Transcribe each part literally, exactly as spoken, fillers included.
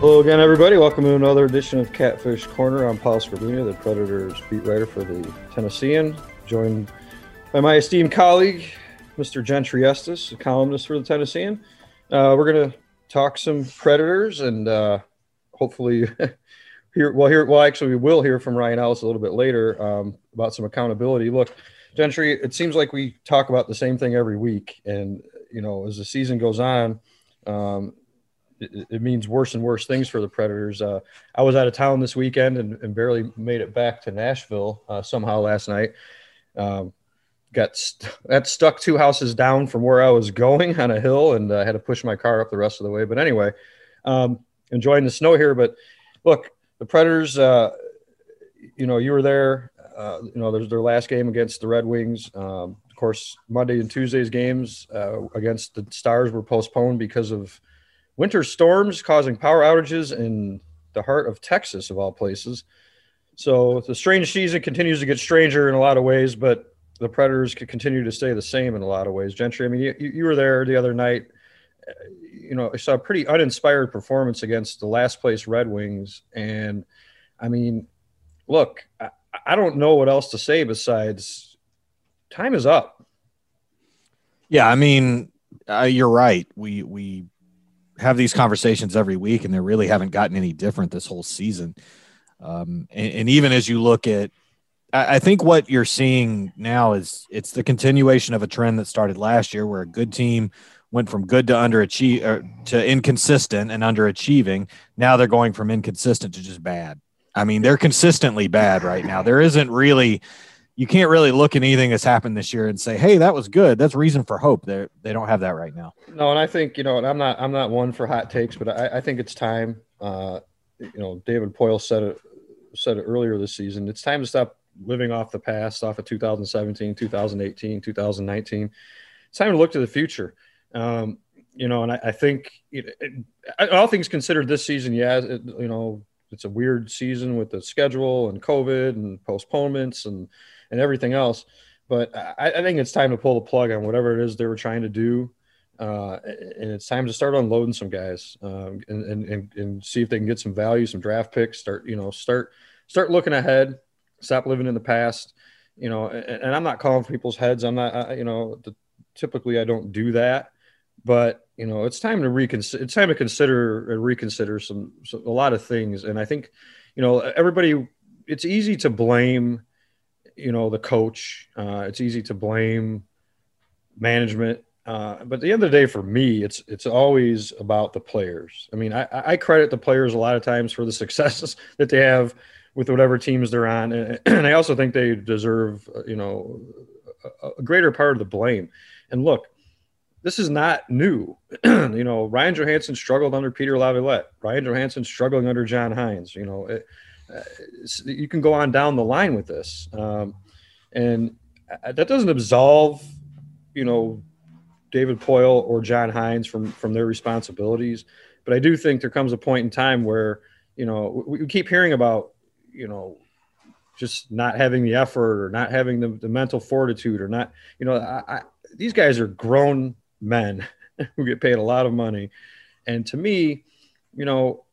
Hello again, everybody. Welcome to another edition of Catfish Corner. I'm Paul Scarbuna, the Predators beat writer for the Tennessean, joined by my esteemed colleague, Mister Gentry Estes, a columnist for the Tennessean. Uh, we're going to talk some Predators and uh, hopefully hear, well, hear, well, actually, we will hear from Ryan Ellis a little bit later um, about some accountability. Look, Gentry, it seems like we talk about the same thing every week. And, you know, as the season goes on, um, it means worse and worse things for the Predators. Uh, I was out of town this weekend and, and barely made it back to Nashville uh, somehow last night. Um, got st- that stuck two houses down from where I was going on a hill, and I uh, had to push my car up the rest of the way. But anyway, um, enjoying the snow here. But look, the Predators, uh, you know, you were there. Uh, you know, there's their last game against the Red Wings. Um, of course, Monday and Tuesday's games uh, against the Stars were postponed because of winter storms causing power outages in the heart of Texas, of all places. So the strange season continues to get stranger in a lot of ways, but the Predators could continue to stay the same in a lot of ways. Gentry, I mean, you, you were there the other night. You know, I saw a pretty uninspired performance against the last place Red Wings. And, I mean, look, I, I don't know what else to say besides time is up. Yeah, I mean, uh, you're right. We we – have these conversations every week, and they really haven't gotten any different this whole season. Um, and, and even as you look at, I, I think what you're seeing now is it's the continuation of a trend that started last year where a good team went from good to underachieve or to inconsistent and underachieving. Now they're going from inconsistent to just bad. I mean, they're consistently bad right now. There isn't really, you can't really look at anything that's happened this year and say, hey, that was good. That's reason for hope. They they don't have that right now. No, and I think, you know, and I'm not I'm not one for hot takes, but I, I think it's time. Uh, you know, David Poile said it said it earlier this season. It's time to stop living off the past, off of two thousand seventeen, two thousand eighteen, two thousand nineteen. It's time to look to the future. Um, you know, and I, I think it, it, all things considered this season, yeah, it, you know, it's a weird season with the schedule and COVID and postponements and and everything else. But I, I think it's time to pull the plug on whatever it is they were trying to do. Uh, and it's time to start unloading some guys um, and, and, and, and see if they can get some value, some draft picks, start, you know, start, start looking ahead, stop living in the past, you know, and, and I'm not calling for people's heads. I'm not, I, you know, the, typically I don't do that, but you know, it's time to reconsider, it's time to consider and reconsider some, some, a lot of things. And I think, you know, everybody, it's easy to blame, you know, the coach, uh, it's easy to blame management. Uh, but at the end of the day, for me, it's, it's always about the players. I mean, I, I credit the players a lot of times for the successes that they have with whatever teams they're on. And, and I also think they deserve, you know, a, a greater part of the blame. And look, this is not new. You know, Ryan Johansson struggled under Peter Laviolette, Ryan Johansson struggling under John Hynes, you know, it, Uh, you can go on down the line with this. Um, and that doesn't absolve, you know, David Poile or John Hynes from, from their responsibilities. But I do think there comes a point in time where, you know, we, we keep hearing about, you know, just not having the effort or not having the, the mental fortitude or not, you know, I, I, these guys are grown men who get paid a lot of money. And to me, you know,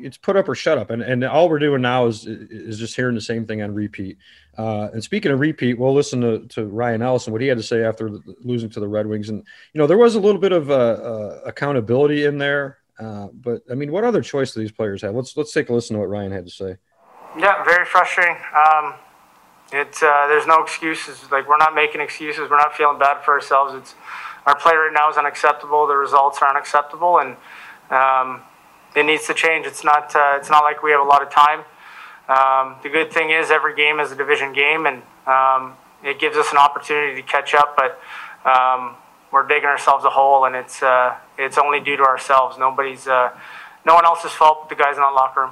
it's put up or shut up. And, and all we're doing now is, is just hearing the same thing on repeat. Uh, and speaking of repeat, we'll listen to, to Ryan Ellis and what he had to say after the, losing to the Red Wings. And, you know, there was a little bit of uh, uh, accountability in there. Uh, but I mean, what other choice do these players have? Let's, let's take a listen to what Ryan had to say. Yeah. Very frustrating. Um, it's uh, there's no excuses. Like, we're not making excuses. We're not feeling bad for ourselves. It's our play right now is unacceptable. The results are unacceptable. And, um, it needs to change. It's not uh, it's not like we have a lot of time. Um, the good thing is every game is a division game, and um, it gives us an opportunity to catch up, but um, we're digging ourselves a hole, and it's uh, it's only due to ourselves. Nobody's uh, no one else's fault but the guys in that locker room.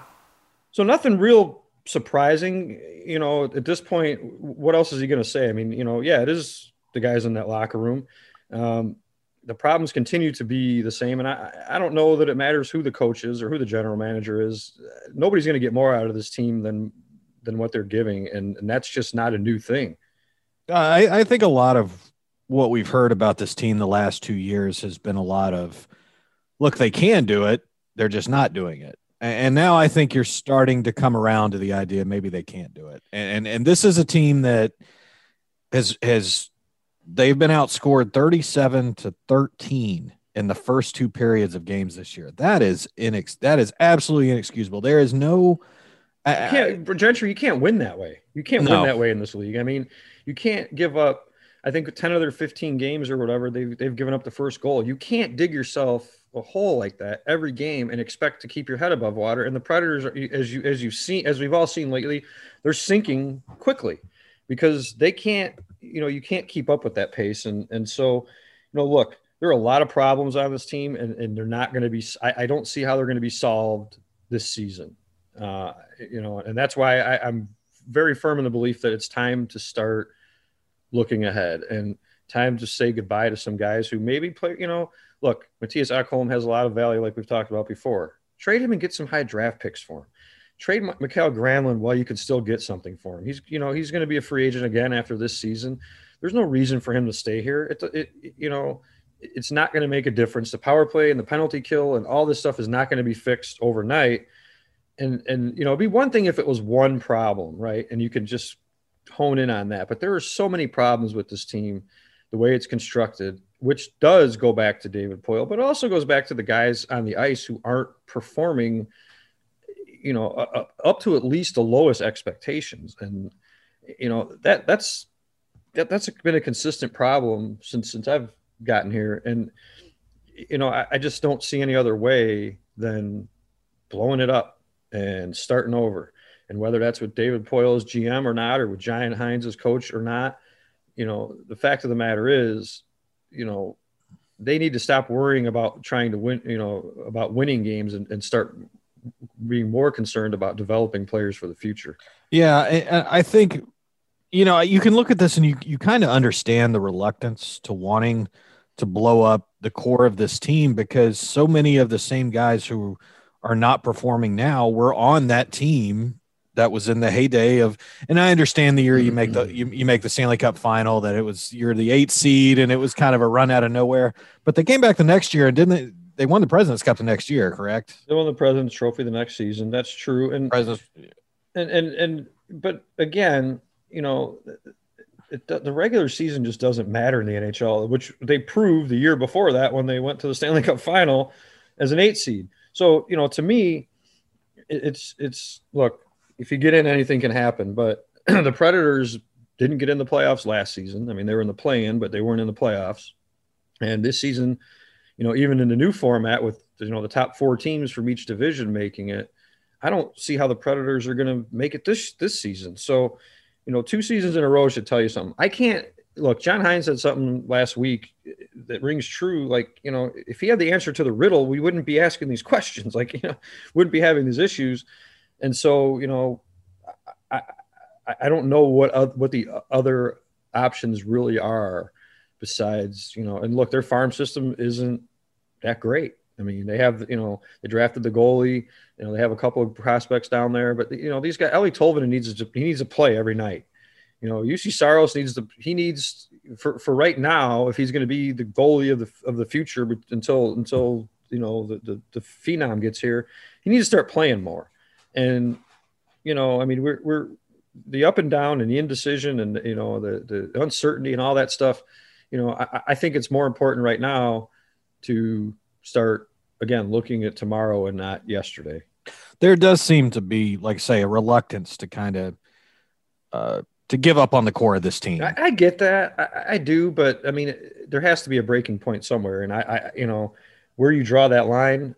So nothing real surprising. You know, at this point, what else is he going to say? I mean, you know, yeah, it is the guys in that locker room. Um, The problems continue to be the same, and I, I don't know that it matters who the coach is or who the general manager is. Nobody's going to get more out of this team than than what they're giving, and, and that's just not a new thing. Uh, I, I think a lot of what we've heard about this team the last two years has been a lot of, look, they can do it, they're just not doing it. And now I think you're starting to come around to the idea maybe they can't do it. And and, and this is a team that has has they've been outscored thirty-seven to thirteen in the first two periods of games this year. That is inex that is absolutely inexcusable. There is no I, you can't, Gentry, you can't win that way. You can't no. win that way in this league. I mean, you can't give up. I think ten of their fifteen games or whatever, they've, they've given up the first goal. You can't dig yourself a hole like that every game and expect to keep your head above water. And the Predators, are, as you as you've seen, as we've all seen lately, they're sinking quickly because they can't, you know, you can't keep up with that pace. And and so, you know, look, there are a lot of problems on this team, and, and they're not going to be. I, I don't see how they're going to be solved this season. Uh, you know, and that's why I, I'm very firm in the belief that it's time to start looking ahead and time to say goodbye to some guys who maybe play, you know, look, Matias Ockholm has a lot of value. Like we've talked about before, trade him and get some high draft picks for him. Trade Mikael Granlund while you can still get something for him. He's, you know, he's going to be a free agent again after this season. There's no reason for him to stay here. It, it you know, it's not going to make a difference. The power play and the penalty kill and all this stuff is not going to be fixed overnight. And, and, you know, it'd be one thing if it was one problem, right? And you can just hone in on that. But there are so many problems with this team, the way it's constructed, which does go back to David Poile, but also goes back to the guys on the ice who aren't performing, you know, uh, up to at least the lowest expectations. And, you know, that that's that, that's been a consistent problem since since I've gotten here. And, you know, I, I just don't see any other way than blowing it up and starting over. And whether that's with David Poile as G M or not, or with John Hynes as coach or not, you know, the fact of the matter is, you know, they need to stop worrying about trying to win, you know, about winning games and, and start being more concerned about developing players for the future. Yeah. And I think, you know, you can look at this and you, you kind of understand the reluctance to wanting to blow up the core of this team, because so many of the same guys who are not performing now were on that team that was in the heyday of, and I understand the year you make the, you, you make the Stanley Cup final, that it was, you're the eighth seed and it was kind of a run out of nowhere, but they came back the next year and didn't they, they won the Presidents Cup the next year, correct? They won the Presidents Trophy the next season. That's true. And, Presidents. and, and, and, but again, you know, it, the regular season just doesn't matter in the N H L, which they proved the year before that when they went to the Stanley Cup final as an eight seed. So, you know, to me, it's, it's look, if you get in, anything can happen. But the Predators didn't get in the playoffs last season. I mean, they were in the play-in, but they weren't in the playoffs. And this season, you know, even in the new format with, you know, the top four teams from each division making it, I don't see how the Predators are going to make it this this season. So, you know, two seasons in a row should tell you something. I can't – look, John Hynes said something last week that rings true. Like, you know, if he had the answer to the riddle, we wouldn't be asking these questions. Like, you know, wouldn't be having these issues. And so, you know, I, I, I don't know what uh, what the other options really are besides, you know, and look, their farm system isn't that great. I mean, they have, you know, they drafted the goalie, you know, they have a couple of prospects down there, but, you know, these guys, Eeli Tolvanen needs to, he needs to play every night. You know, Juuse Saros needs to, he needs for, for right now, if he's going to be the goalie of the, of the future, but until, until, you know, the, the, the phenom gets here, he needs to start playing more. And, you know, I mean, we're, we're the up and down and the indecision and, you know, the, the uncertainty and all that stuff, you know, I, I think it's more important right now to start, again, looking at tomorrow and not yesterday. There does seem to be, like, say, a reluctance to kind of uh, to give up on the core of this team. I, I get that. I, I do. But, I mean, there has to be a breaking point somewhere. And, I, I you know, where you draw that line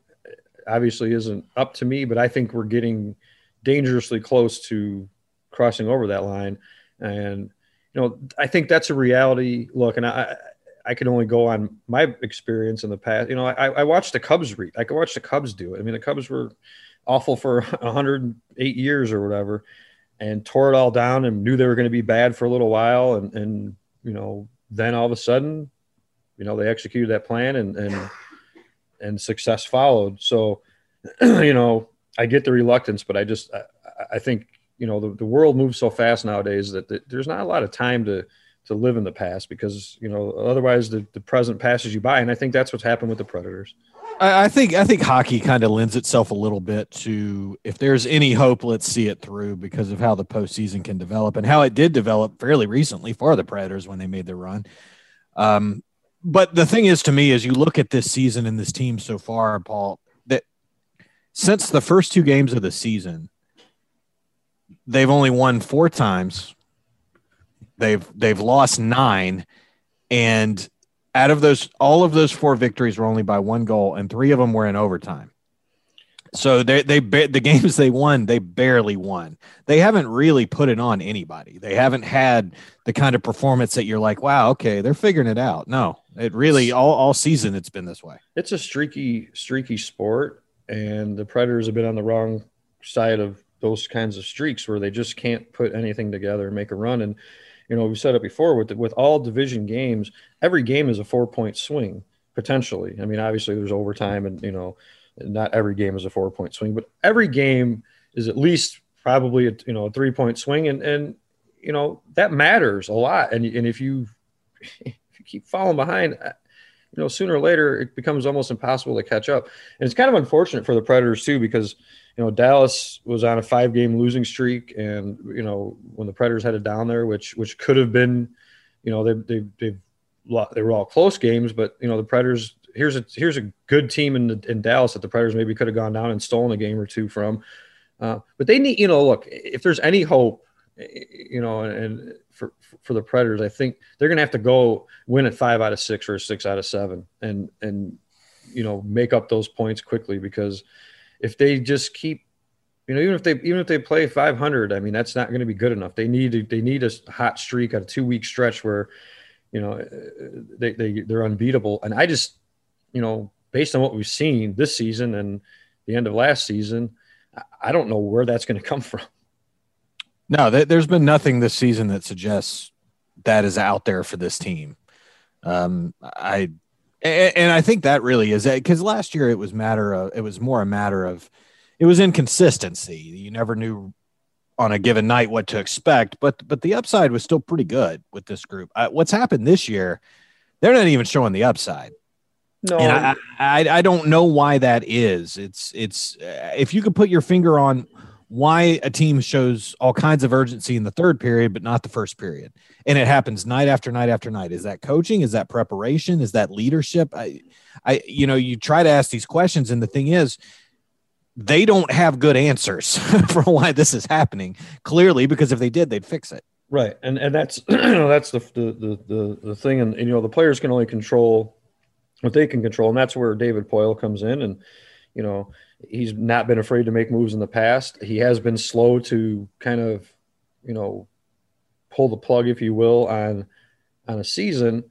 obviously isn't up to me, but I think we're getting dangerously close to crossing over that line. And, you know, I think that's a reality. Look, and I, I can only go on my experience in the past. You know, I, I watched the Cubs read, I could watch the Cubs do it. I mean, the Cubs were awful for one hundred eight years or whatever and tore it all down and knew they were going to be bad for a little while. And, and, you know, then all of a sudden, you know, they executed that plan and, and, and success followed. So, you know, I get the reluctance, but I just, I, I think, you know, the, the world moves so fast nowadays that, that there's not a lot of time to, to live in the past because, you know, otherwise the, the present passes you by. And I think that's what's happened with the Predators. I, I think I think hockey kind of lends itself a little bit to, if there's any hope, let's see it through, because of how the postseason can develop and how it did develop fairly recently for the Predators when they made their run. Um, but the thing is, to me, as you look at this season and this team so far, Paul, that since the first two games of the season, they've only won four times. They've they've lost nine, and out of those, all of those four victories were only by one goal, and three of them were in overtime. So they they the games they won, they barely won. They haven't really put it on anybody. They haven't had the kind of performance that you're like, wow, okay, they're figuring it out. No, it really all all season it's been this way. It's a streaky streaky sport, and the Predators have been on the wrong side of those kinds of streaks where they just can't put anything together and make a run. And, you know, we said it before with the, with all division games, every game is a four point swing potentially. I mean, obviously there's overtime and, you know, not every game is a four point swing, but every game is at least probably a, you know, a three point swing. And, and, you know, that matters a lot. And and if you, if you keep falling behind, you know, sooner or later it becomes almost impossible to catch up. And it's kind of unfortunate for the Predators too, because, you know, Dallas was on a five-game losing streak, and, you know, when the Predators headed down there, which which could have been, you know, they they they they were all close games, but, you know, the Predators, here's a here's a good team in in Dallas that the Predators maybe could have gone down and stolen a game or two from, uh, but they need, you know, look, if there's any hope, you know, and for for the Predators, I think they're going to have to go win at five out of six or six out of seven, and and you know, make up those points quickly, because if they just keep, you know, even if they even if they play five hundred, I mean, that's not going to be good enough. They need they need a hot streak, a two week stretch where, you know, they they they're unbeatable. And I just, you know, based on what we've seen this season and the end of last season, I don't know where that's going to come from. No, there's been nothing this season that suggests that is out there for this team. Um, I. And I think that really is it, because last year it was matter of it was more a matter of it was inconsistency. You never knew on a given night what to expect, but but the upside was still pretty good with this group. Uh, what's happened this year, they're not even showing the upside. No, and I, I I don't know why that is. It's it's uh, if you could put your finger on why a team shows all kinds of urgency in the third period, but not the first period, and it happens night after night after night. Is that coaching? Is that preparation? Is that leadership? I, I, you know, you try to ask these questions, and the thing is, they don't have good answers for why this is happening. Clearly, because if they did, they'd fix it. Right, and and that's that's the, the the the thing, and, and you know, the players can only control what they can control, and that's where David Poile comes in, and you know, he's not been afraid to make moves in the past. He has been slow to kind of, you know, pull the plug, if you will, on on a season.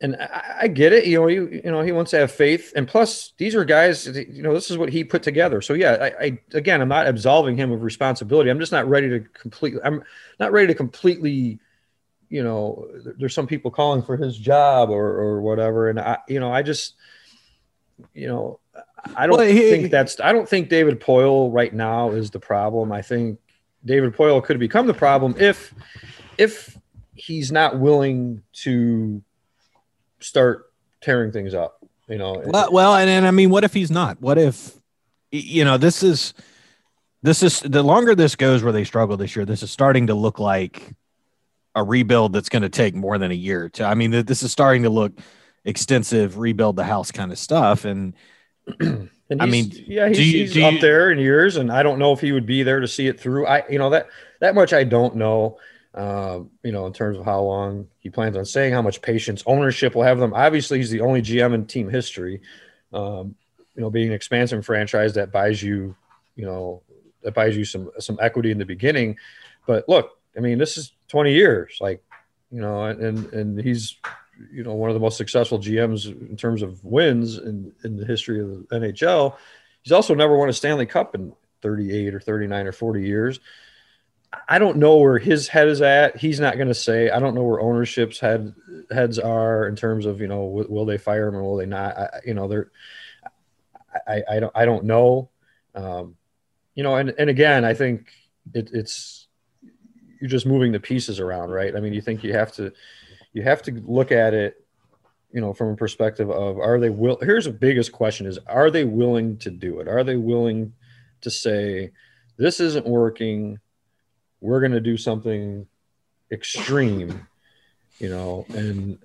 And I, I get it. You know, you, you know, he wants to have faith. And plus, these are guys, you know, this is what he put together. So, yeah, I, I again, I'm not absolving him of responsibility. I'm just not ready to completely – I'm not ready to completely – you know, there's some people calling for his job or, or whatever. And, I, you know, I just – you know – I don't well, he, think that's I don't think David Poile right now is the problem. I think David Poile could become the problem if if he's not willing to start tearing things up, you know. Well, well and, and I mean, what if he's not? What if, you know, this is this is the longer this goes where they struggle this year, this is starting to look like a rebuild that's going to take more than a year to, I mean, this is starting to look extensive, rebuild the house kind of stuff. And and I mean, yeah, he's, you, he's up you, there in years, and I don't know if he would be there to see it through. I, you know, that that much I don't know. Uh, you know, in terms of how long he plans on staying, how much patience ownership will have them. Obviously, he's the only G M in team history. Um, you know, being an expansive franchise that buys you, you know, that buys you some some equity in the beginning. But look, I mean, this is twenty years, like, you know, and and he's, you know, one of the most successful G Ms in terms of wins in, in the history of the N H L. He's also never won a Stanley Cup in thirty-eight or thirty-nine or forty years. I don't know where his head is at. He's not going to say. I don't know where ownership's head heads are in terms of, you know, w- will they fire him or will they not? I, you know, they're. I, I don't I don't know. Um, you know, and and again, I think it, it's you're just moving the pieces around, right? I mean, you think you have to. You have to look at it, you know, from a perspective of, are they will, here's the biggest question is, are they willing to do it? Are they willing to say, this isn't working, we're going to do something extreme, you know, and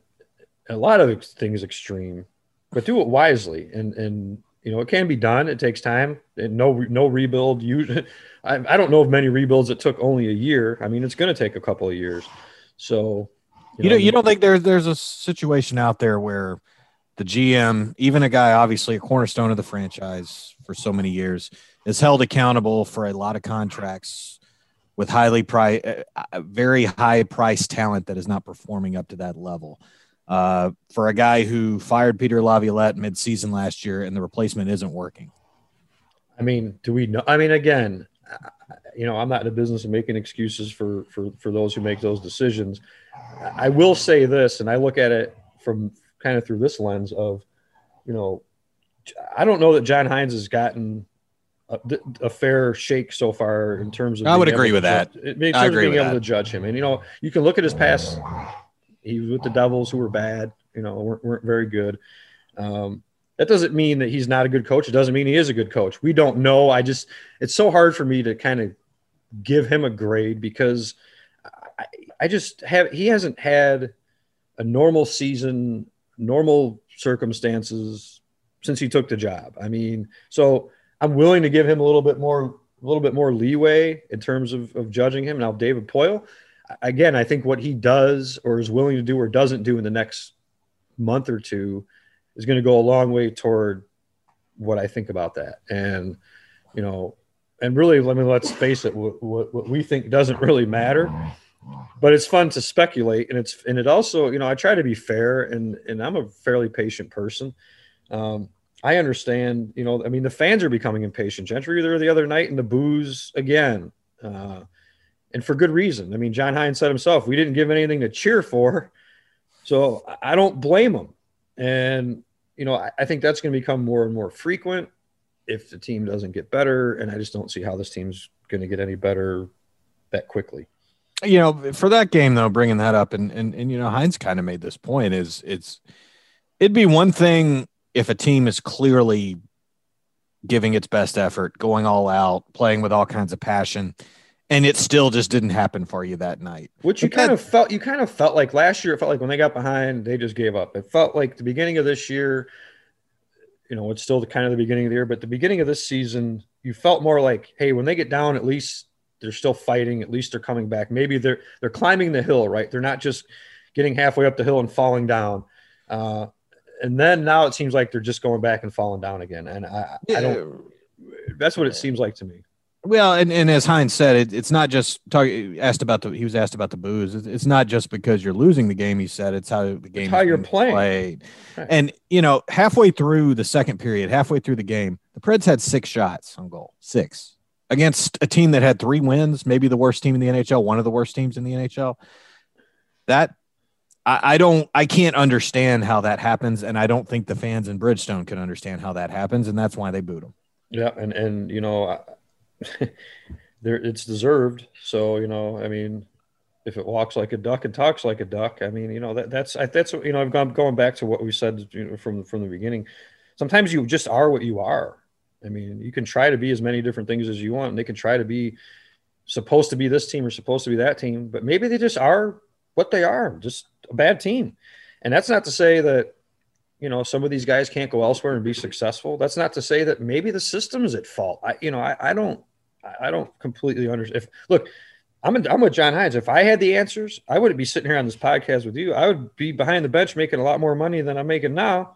a lot of things extreme, but do it wisely. And, and, you know, it can be done. It takes time. And no, no rebuild. You, I, I don't know of many rebuilds that took only a year. I mean, it's going to take a couple of years. So, you, you know, know, you don't think there's, there's a situation out there where the G M, even a guy, obviously a cornerstone of the franchise for so many years, is held accountable for a lot of contracts with highly price, very high priced talent that is not performing up to that level. Uh, for a guy who fired Peter Laviolette mid-season last year and the replacement isn't working. I mean, do we know? I mean, again, you know, I'm not in the business of making excuses for, for, for those who make those decisions. I will say this, and I look at it from kind of through this lens of, you know, I don't know that John Hynes has gotten a, a fair shake so far in terms of. I would agree with that. It means being able to judge him. And, you know, you can look at his past. He was with the Devils, who were bad, you know, weren't, weren't very good. Um, that doesn't mean that he's not a good coach. It doesn't mean he is a good coach. We don't know. I just – it's so hard for me to kind of give him a grade because I, I just have – he hasn't had a normal season, normal circumstances since he took the job. I mean, so I'm willing to give him a little bit more a little bit more leeway in terms of, of judging him. Now, David Poile – again, I think what he does or is willing to do or doesn't do in the next month or two is going to go a long way toward what I think about that. And, you know, and really, let me, let's face it, what, what we think doesn't really matter, but it's fun to speculate. And it's, and it also, you know, I try to be fair and, and I'm a fairly patient person. Um, I understand, you know, I mean, the fans are becoming impatient. Gentry there the other night and the boos again, uh, and for good reason. I mean, John Hynes said himself, we didn't give anything to cheer for. So I don't blame him. And, you know, I, I think that's going to become more and more frequent if the team doesn't get better. And I just don't see how this team's going to get any better that quickly. You know, for that game, though, bringing that up, and, and, and you know, Hynes kind of made this point, is it's it'd be one thing if a team is clearly giving its best effort, going all out, playing with all kinds of passion, and it still just didn't happen for you that night. Which you kind of felt, you kind of felt like last year, it felt like when they got behind, they just gave up. It felt like the beginning of this year, you know, it's still the kind of the beginning of the year, but the beginning of this season, you felt more like, hey, when they get down, at least they're still fighting. At least they're coming back. Maybe they're, they're climbing the hill, right? They're not just getting halfway up the hill and falling down. Uh, and then now it seems like they're just going back and falling down again. And I, I don't, that's what it seems like to me. Well, and, and as Hynes said, it, it's not just talking asked about the he was asked about the boos. It's, it's not just because you're losing the game. He said it's how the game it's how you're playing. Played. Right. And, you know, halfway through the second period, halfway through the game, the Preds had six shots on goal, six against a team that had three wins, maybe the worst team in the N H L, one of the worst teams in the N H L. That I, I don't I can't understand how that happens. And I don't think the fans in Bridgestone can understand how that happens. And that's why they booed them. Yeah. And, and you know, I, there it's deserved. So, you know, I mean, if it walks like a duck and talks like a duck, I mean, you know, that that's, I, that's, you know, I've gone going back to what we said, you know, from, from the beginning. Sometimes you just are what you are. I mean, you can try to be as many different things as you want, and they can try to be supposed to be this team or supposed to be that team, but maybe they just are what they are, just a bad team. And that's not to say that, you know, some of these guys can't go elsewhere and be successful. That's not to say that maybe the system's at fault. I, you know, I, I don't, I don't completely understand. If look, I'm a, I'm with John Hynes. If I had the answers, I wouldn't be sitting here on this podcast with you. I would be behind the bench making a lot more money than I'm making now,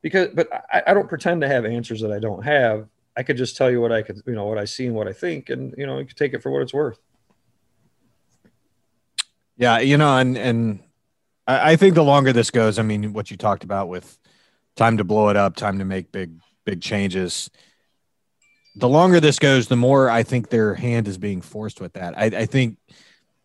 because. But I, I don't pretend to have answers that I don't have. I could just tell you what I could, you know, what I see and what I think, and you know, you could take it for what it's worth. Yeah, you know, and and I, I think the longer this goes, I mean, what you talked about with time to blow it up, time to make big big changes. The longer this goes, the more I think their hand is being forced with that. I, I think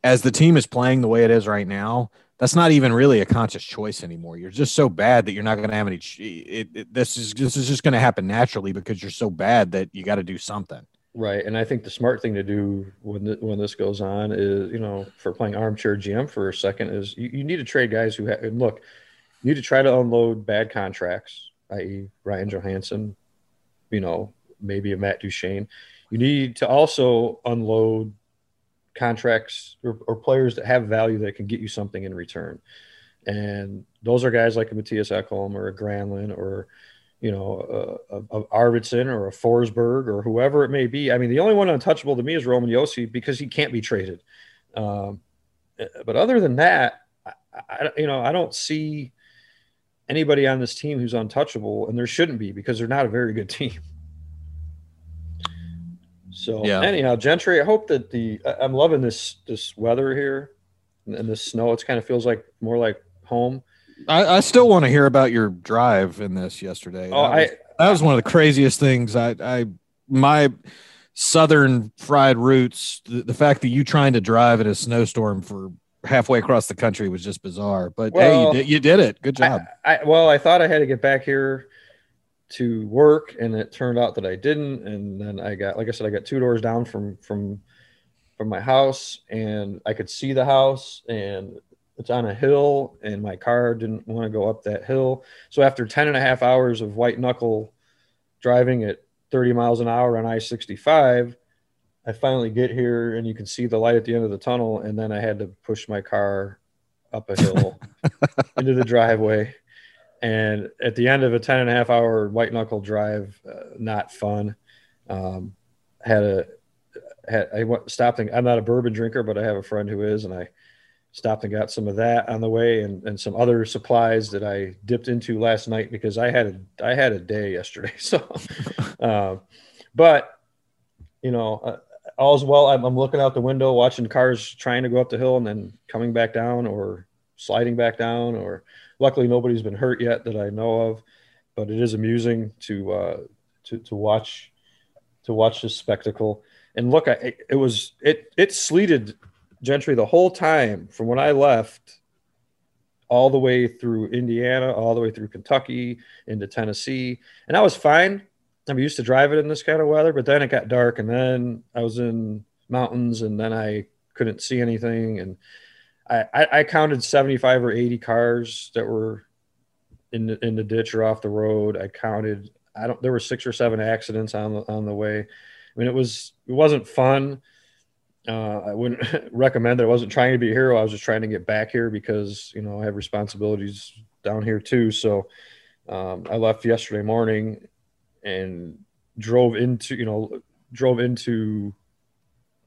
as the team is playing the way it is right now, that's not even really a conscious choice anymore. You're just so bad that you're not going to have any it, it, – this is, this is just going to happen naturally because you're so bad that you got to do something. Right, and I think the smart thing to do when the, when this goes on is, you know, for playing armchair G M for a second, is you, you need to trade guys who ha- – and look, you to try to unload bad contracts, that is. Ryan Johansson, you know, maybe a Matt Duchesne. You need to also unload contracts or, or players that have value that can get you something in return. And those are guys like a Matias Ockholm or a Granlund or, you know, a, a, a Arvidsson or a Forsberg or whoever it may be. I mean, the only one untouchable to me is Roman Yossi because he can't be traded. Um, but other than that, I, I, you know, I don't see anybody on this team who's untouchable, and there shouldn't be because they're not a very good team. So yeah. Anyhow, Gentry, I hope that the – I'm loving this this weather here and this snow. It kind of feels like more like home. I, I still want to hear about your drive in this yesterday. Oh, that was, I, that was one of the craziest things. I, I my southern fried roots, the, the fact that you trying to drive in a snowstorm for halfway across the country was just bizarre. But, well, hey, you did, you did it. Good job. I, I, well, I thought I had to get back here to work, and it turned out that I didn't. And then I got, like I said, I got two doors down from from from my house, and I could see the house, and it's on a hill, and my car didn't want to go up that hill. So after ten and a half hours of white knuckle driving at thirty miles an hour on I sixty-five, I finally get here, and you can see the light at the end of the tunnel. And then I had to push my car up a hill into the driveway. And at the end of a ten and a half hour white knuckle drive, uh, not fun. Um, had a, had, I went, stopped and, I'm not a bourbon drinker, but I have a friend who is, and I stopped and got some of that on the way, and, and some other supplies that I dipped into last night because I had a I had a day yesterday. So, uh, but you know, uh, all's well. I'm, I'm looking out the window, watching cars trying to go up the hill and then coming back down or sliding back down. Or luckily, nobody's been hurt yet that I know of. But it is amusing to uh, to to watch to watch this spectacle. And look, I, it, it was it it sleeted. Gentry, the whole time from when I left all the way through Indiana, all the way through Kentucky into Tennessee. And I was fine. I'm used to driving in this kind of weather, but then it got dark, and then I was in mountains, and then I couldn't see anything. And I, I, I counted seventy-five or eighty cars that were in the, in the ditch or off the road. I counted, I don't, there were six or seven accidents on the, on the way. I mean, it was, it wasn't fun. Uh, I wouldn't recommend that. I wasn't trying to be a hero. I was just trying to get back here because, you know, I have responsibilities down here too. So um, I left yesterday morning and drove into, you know, drove into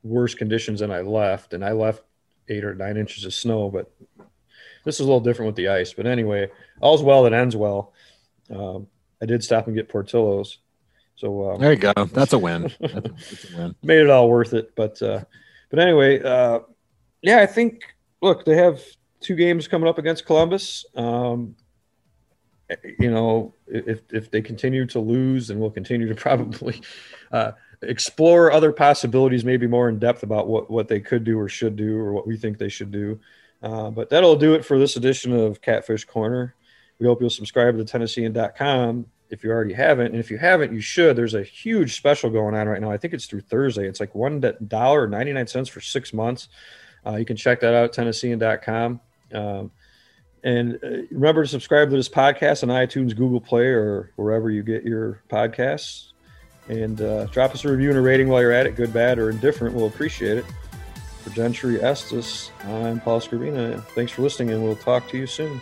worse conditions than I left. And I left eight or nine inches of snow, but this is a little different with the ice. But anyway, all's well that ends well. Um, I did stop and get Portillo's. So um, there you go. That's a win. That's a, that's a win. Made it all worth it. But, uh, But anyway, uh, yeah, I think, look, they have two games coming up against Columbus. Um, you know, if if they continue to lose, then we'll continue to probably uh, explore other possibilities, maybe more in depth about what, what they could do or should do or what we think they should do. Uh, but that'll do it for this edition of Catfish Corner. We hope you'll subscribe to the Tennessean dot com if you already haven't. And if you haven't, you should. There's a huge special going on right now. I think it's through Thursday. It's like one dollar and ninety-nine cents for six months. Uh, you can check that out at Tennessean dot com. Um, and uh, remember to subscribe to this podcast on iTunes, Google Play, or wherever you get your podcasts. And uh, drop us a review and a rating while you're at it, good, bad, or indifferent. We'll appreciate it. For Gentry Estes, I'm Paul Scarbuna. Thanks for listening, and we'll talk to you soon.